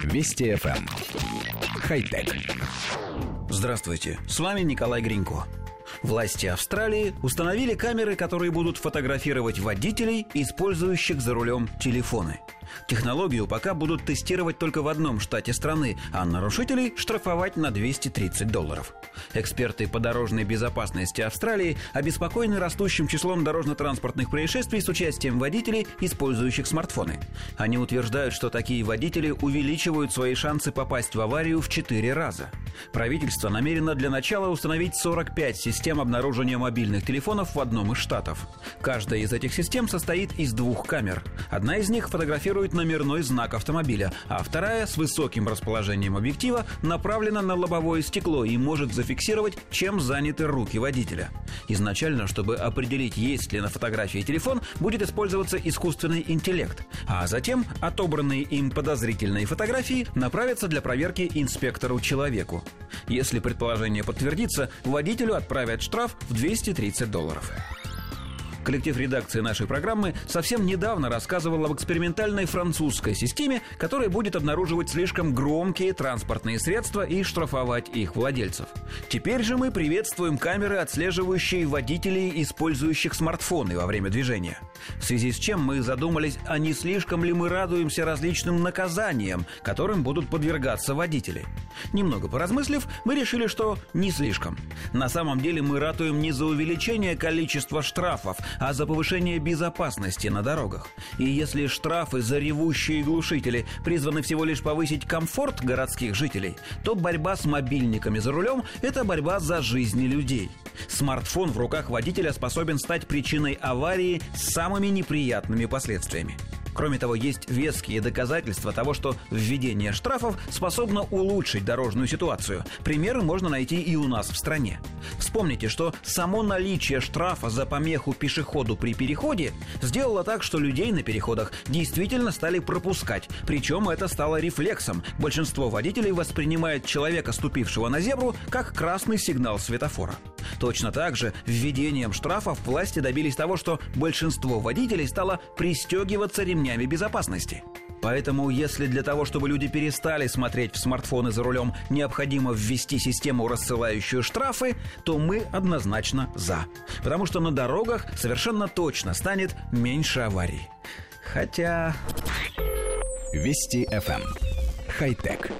Вести ФМ. Хай-тек. Здравствуйте, с вами Николай Гринко. Власти Австралии установили камеры, которые будут фотографировать водителей, использующих за рулем телефоны. Технологию пока будут тестировать только в одном штате страны, а нарушителей штрафовать на $230. Эксперты по дорожной безопасности Австралии обеспокоены растущим числом дорожно-транспортных происшествий с участием водителей, использующих смартфоны. Они утверждают, что такие водители увеличивают свои шансы попасть в аварию в 4 раза. Правительство намерено для начала установить 45 систем обнаружения мобильных телефонов в одном из штатов. Каждая из этих систем состоит из 2 камер. Одна из них фотографирует номерной знак автомобиля, а вторая с высоким расположением объектива направлена на лобовое стекло и может зафиксировать, чем заняты руки водителя. Изначально, чтобы определить, есть ли на фотографии телефон, будет использоваться искусственный интеллект, а затем отобранные им подозрительные фотографии направятся для проверки инспектору-человеку. Если предположение подтвердится, водителю отправят штраф в $230. Коллектив редакции нашей программы совсем недавно рассказывал об экспериментальной французской системе, которая будет обнаруживать слишком громкие транспортные средства и штрафовать их владельцев. Теперь же мы приветствуем камеры, отслеживающие водителей, использующих смартфоны во время движения. В связи с чем мы задумались, а не слишком ли мы радуемся различным наказаниям, которым будут подвергаться водители. Немного поразмыслив, мы решили, что не слишком. На самом деле мы ратуем не за увеличение количества штрафов, а за повышение безопасности на дорогах. И если штрафы за ревущие глушители призваны всего лишь повысить комфорт городских жителей, то борьба с мобильниками за рулем – это борьба за жизни людей. Смартфон в руках водителя способен стать причиной аварии с самыми неприятными последствиями. Кроме того, есть веские доказательства того, что введение штрафов способно улучшить дорожную ситуацию. Примеры можно найти и у нас в стране. Вспомните, что само наличие штрафа за помеху пешеходу при переходе сделало так, что людей на переходах действительно стали пропускать. Причем это стало рефлексом. Большинство водителей воспринимает человека, ступившего на зебру, как красный сигнал светофора. Точно так же введением штрафов власти добились того, что большинство водителей стало пристегиваться ремнями безопасности. Поэтому, если для того, чтобы люди перестали смотреть в смартфоны за рулем, необходимо ввести систему, рассылающую штрафы, то мы однозначно за. Потому что на дорогах совершенно точно станет меньше аварий. Хотя... Вести ФМ. Хай-тек.